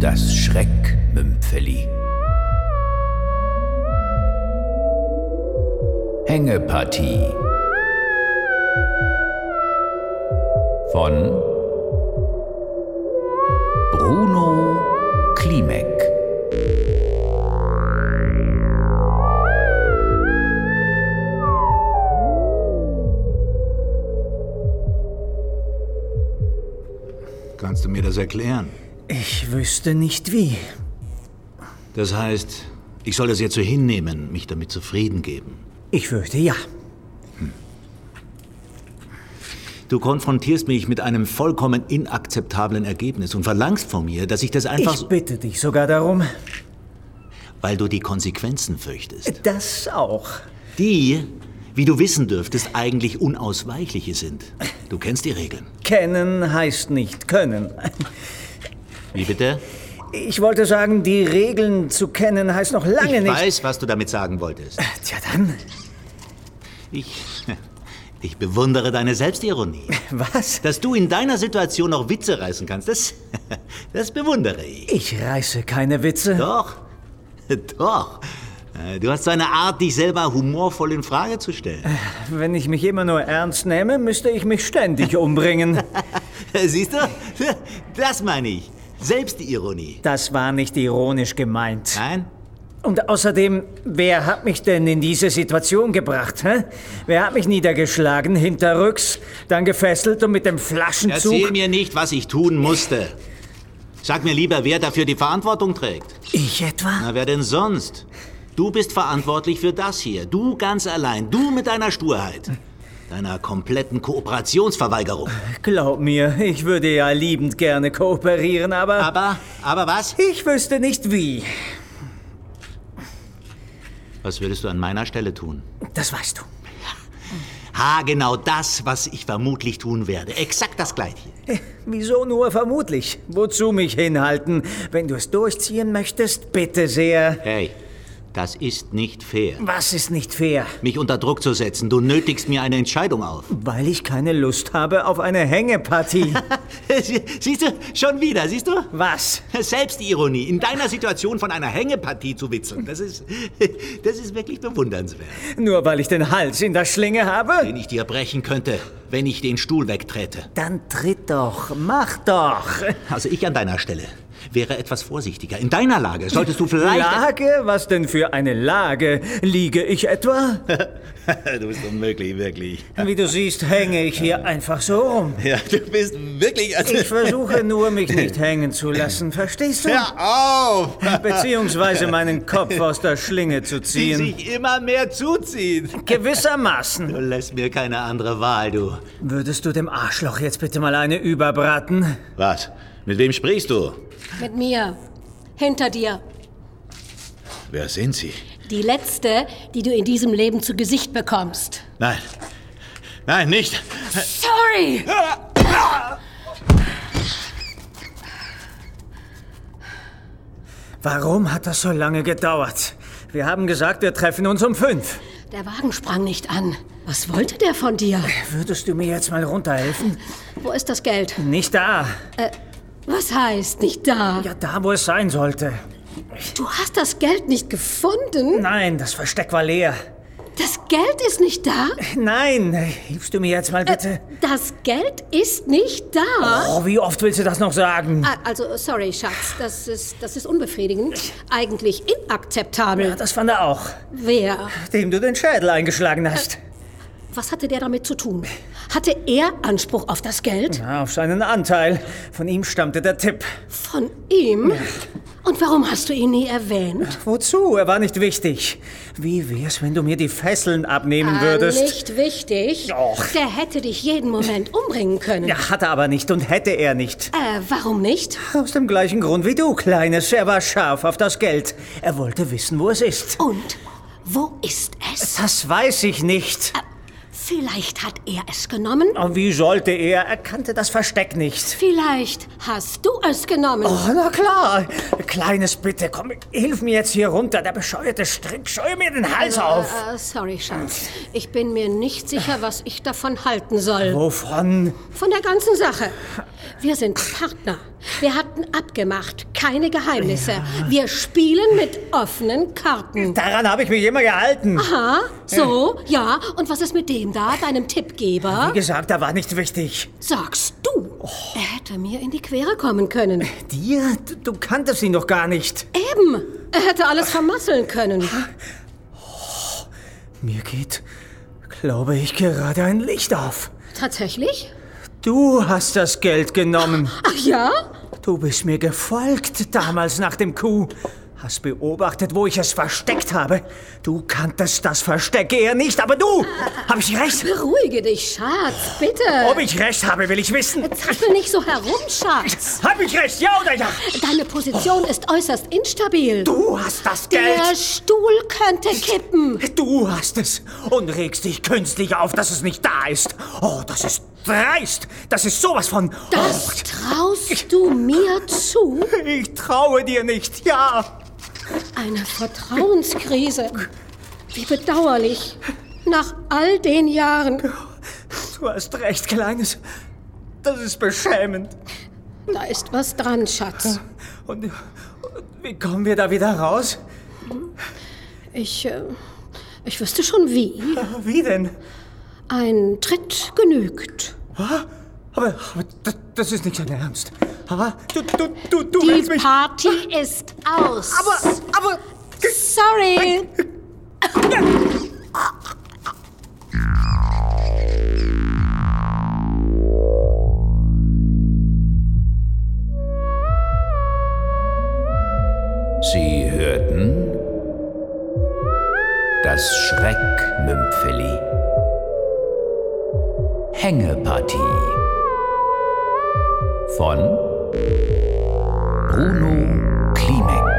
Das Schreckmümpfeli. Hängepartie von Bruno Klimek. Kannst du mir das erklären? Ich wüsste nicht wie. Das heißt, ich soll das jetzt so hinnehmen, mich damit zufrieden geben? Ich fürchte, ja. Du konfrontierst mich mit einem vollkommen inakzeptablen Ergebnis und verlangst von mir, dass ich das einfach... Ich bitte dich sogar darum. Weil du die Konsequenzen fürchtest. Das auch. Die, wie du wissen dürftest, eigentlich unausweichliche sind. Du kennst die Regeln. Kennen heißt nicht können. Wie bitte? Ich wollte sagen, die Regeln zu kennen heißt noch lange nicht... Ich weiß, was du damit sagen wolltest. Tja, dann. Ich bewundere deine Selbstironie. Was? Dass du in deiner Situation noch Witze reißen kannst, das bewundere ich. Ich reiße keine Witze. Doch. Du hast so eine Art, dich selber humorvoll in Frage zu stellen. Wenn ich mich immer nur ernst nehme, müsste ich mich ständig umbringen. Siehst du? Das meine ich. Selbstironie. Das war nicht ironisch gemeint. Nein? Und außerdem, wer hat mich denn in diese Situation gebracht? Hä? Wer hat mich niedergeschlagen, hinterrücks, dann gefesselt und mit dem Flaschenzug... Erzähl mir nicht, was ich tun musste. Sag mir lieber, wer dafür die Verantwortung trägt. Ich etwa? Na, wer denn sonst? Du bist verantwortlich für das hier. Du ganz allein. Du mit deiner Sturheit. Deiner kompletten Kooperationsverweigerung. Glaub mir, ich würde ja liebend gerne kooperieren, aber... Aber was? Ich wüsste nicht wie. Was würdest du an meiner Stelle tun? Das weißt du. Ha, genau das, was ich vermutlich tun werde. Exakt das Gleiche. Wieso nur vermutlich? Wozu mich hinhalten? Wenn du es durchziehen möchtest, bitte sehr. Hey. Das ist nicht fair. Was ist nicht fair? Mich unter Druck zu setzen. Du nötigst mir eine Entscheidung auf. Weil ich keine Lust habe auf eine Hängepartie. Siehst du? Schon wieder, siehst du? Was? Selbstironie. In deiner Situation von einer Hängepartie zu witzeln. Das ist wirklich bewundernswert. Nur weil ich den Hals in der Schlinge habe? Den ich dir brechen könnte, wenn ich den Stuhl wegtrete. Dann tritt doch. Mach doch. Also ich an deiner Stelle wäre etwas vorsichtiger. In deiner Lage solltest du vielleicht... Lage? Was denn für eine Lage? Liege ich etwa? Du bist unmöglich, wirklich. Wie du siehst, hänge ich hier einfach so rum. Ja, du bist wirklich... Ich versuche nur, mich nicht hängen zu lassen, verstehst du? Hör auf! Beziehungsweise meinen Kopf aus der Schlinge zu ziehen. Die sich immer mehr zuzieht. Gewissermaßen. Du lässt mir keine andere Wahl, du. Würdest du dem Arschloch jetzt bitte mal eine überbraten? Was? Mit wem sprichst du? Mit mir. Hinter dir. Wer sind Sie? Die letzte, die du in diesem Leben zu Gesicht bekommst. Nein. Nein, nicht. Sorry! Warum hat das so lange gedauert? Wir haben gesagt, wir treffen uns um 5. Der Wagen sprang nicht an. Was wollte der von dir? Würdest du mir jetzt mal runterhelfen? Wo ist das Geld? Nicht da. Was heißt nicht da? Ja, da, wo es sein sollte. Du hast das Geld nicht gefunden? Nein, das Versteck war leer. Das Geld ist nicht da? Nein, hilfst du mir jetzt mal bitte? Das Geld ist nicht da? Oh, wie oft willst du das noch sagen? Also, sorry, Schatz, das ist unbefriedigend. Eigentlich inakzeptabel. Ja, das fand er auch. Wer? Dem du den Schädel eingeschlagen hast. Was hatte der damit zu tun? Hatte er Anspruch auf das Geld? Ja, auf seinen Anteil. Von ihm stammte der Tipp. Von ihm? Ja. Und warum hast du ihn nie erwähnt? Wozu? Er war nicht wichtig. Wie wär's, wenn du mir die Fesseln abnehmen würdest? Nicht wichtig? Och. Der hätte dich jeden Moment umbringen können. Ja, hat er aber nicht und hätte er nicht. Warum nicht? Aus dem gleichen Grund wie du, Kleines. Er war scharf auf das Geld. Er wollte wissen, wo es ist. Und? Wo ist es? Das weiß ich nicht. Vielleicht hat er es genommen. Oh, wie sollte er? Er kannte das Versteck nicht. Vielleicht hast du es genommen. Oh, na klar. Kleines, bitte, komm, hilf mir jetzt hier runter. Der bescheuerte Strick, scheue mir den Hals auf. Sorry, Schatz. Ich bin mir nicht sicher, was ich davon halten soll. Wovon? Von der ganzen Sache. Wir sind Partner. Wir hatten abgemacht, keine Geheimnisse. Ja. Wir spielen mit offenen Karten. Daran habe ich mich immer gehalten. Aha, so, ja. Und was ist mit dem da, deinem Tippgeber? Wie gesagt, er war nicht wichtig. Sagst du? Oh. Er hätte mir in die Quere kommen können. Dir? Du kanntest ihn doch gar nicht. Eben. Er hätte alles vermasseln können. Oh, mir geht, glaube ich, gerade ein Licht auf. Tatsächlich? Du hast das Geld genommen. Ach ja? Du bist mir gefolgt damals nach dem Coup. Hast beobachtet, wo ich es versteckt habe. Du kanntest das Versteck eher nicht, aber du! Habe ich recht? Beruhige dich, Schatz, bitte. Ob ich recht habe, will ich wissen. Zappel nicht so herum, Schatz. Habe ich recht, ja oder ja? Deine Position ist äußerst instabil. Du hast das Geld. Der Stuhl könnte kippen. Du hast es und regst dich künstlich auf, dass es nicht da ist. Oh, das ist dreist. Das ist sowas von... Das traust du mir zu? Ich traue dir nicht, ja. Eine Vertrauenskrise. Wie bedauerlich. Nach all den Jahren. Du hast recht, Kleines. Das ist beschämend. Da ist was dran, Schatz. Und wie kommen wir da wieder raus? Ich wüsste schon wie. Wie denn? Ein Tritt genügt. Aber das ist nicht dein Ernst. Aber du willst mich... Die Party ist aus. Aber... Sorry. Sie hörten Das Schreckmümpfeli. Hängepartie von Bruno Klimek.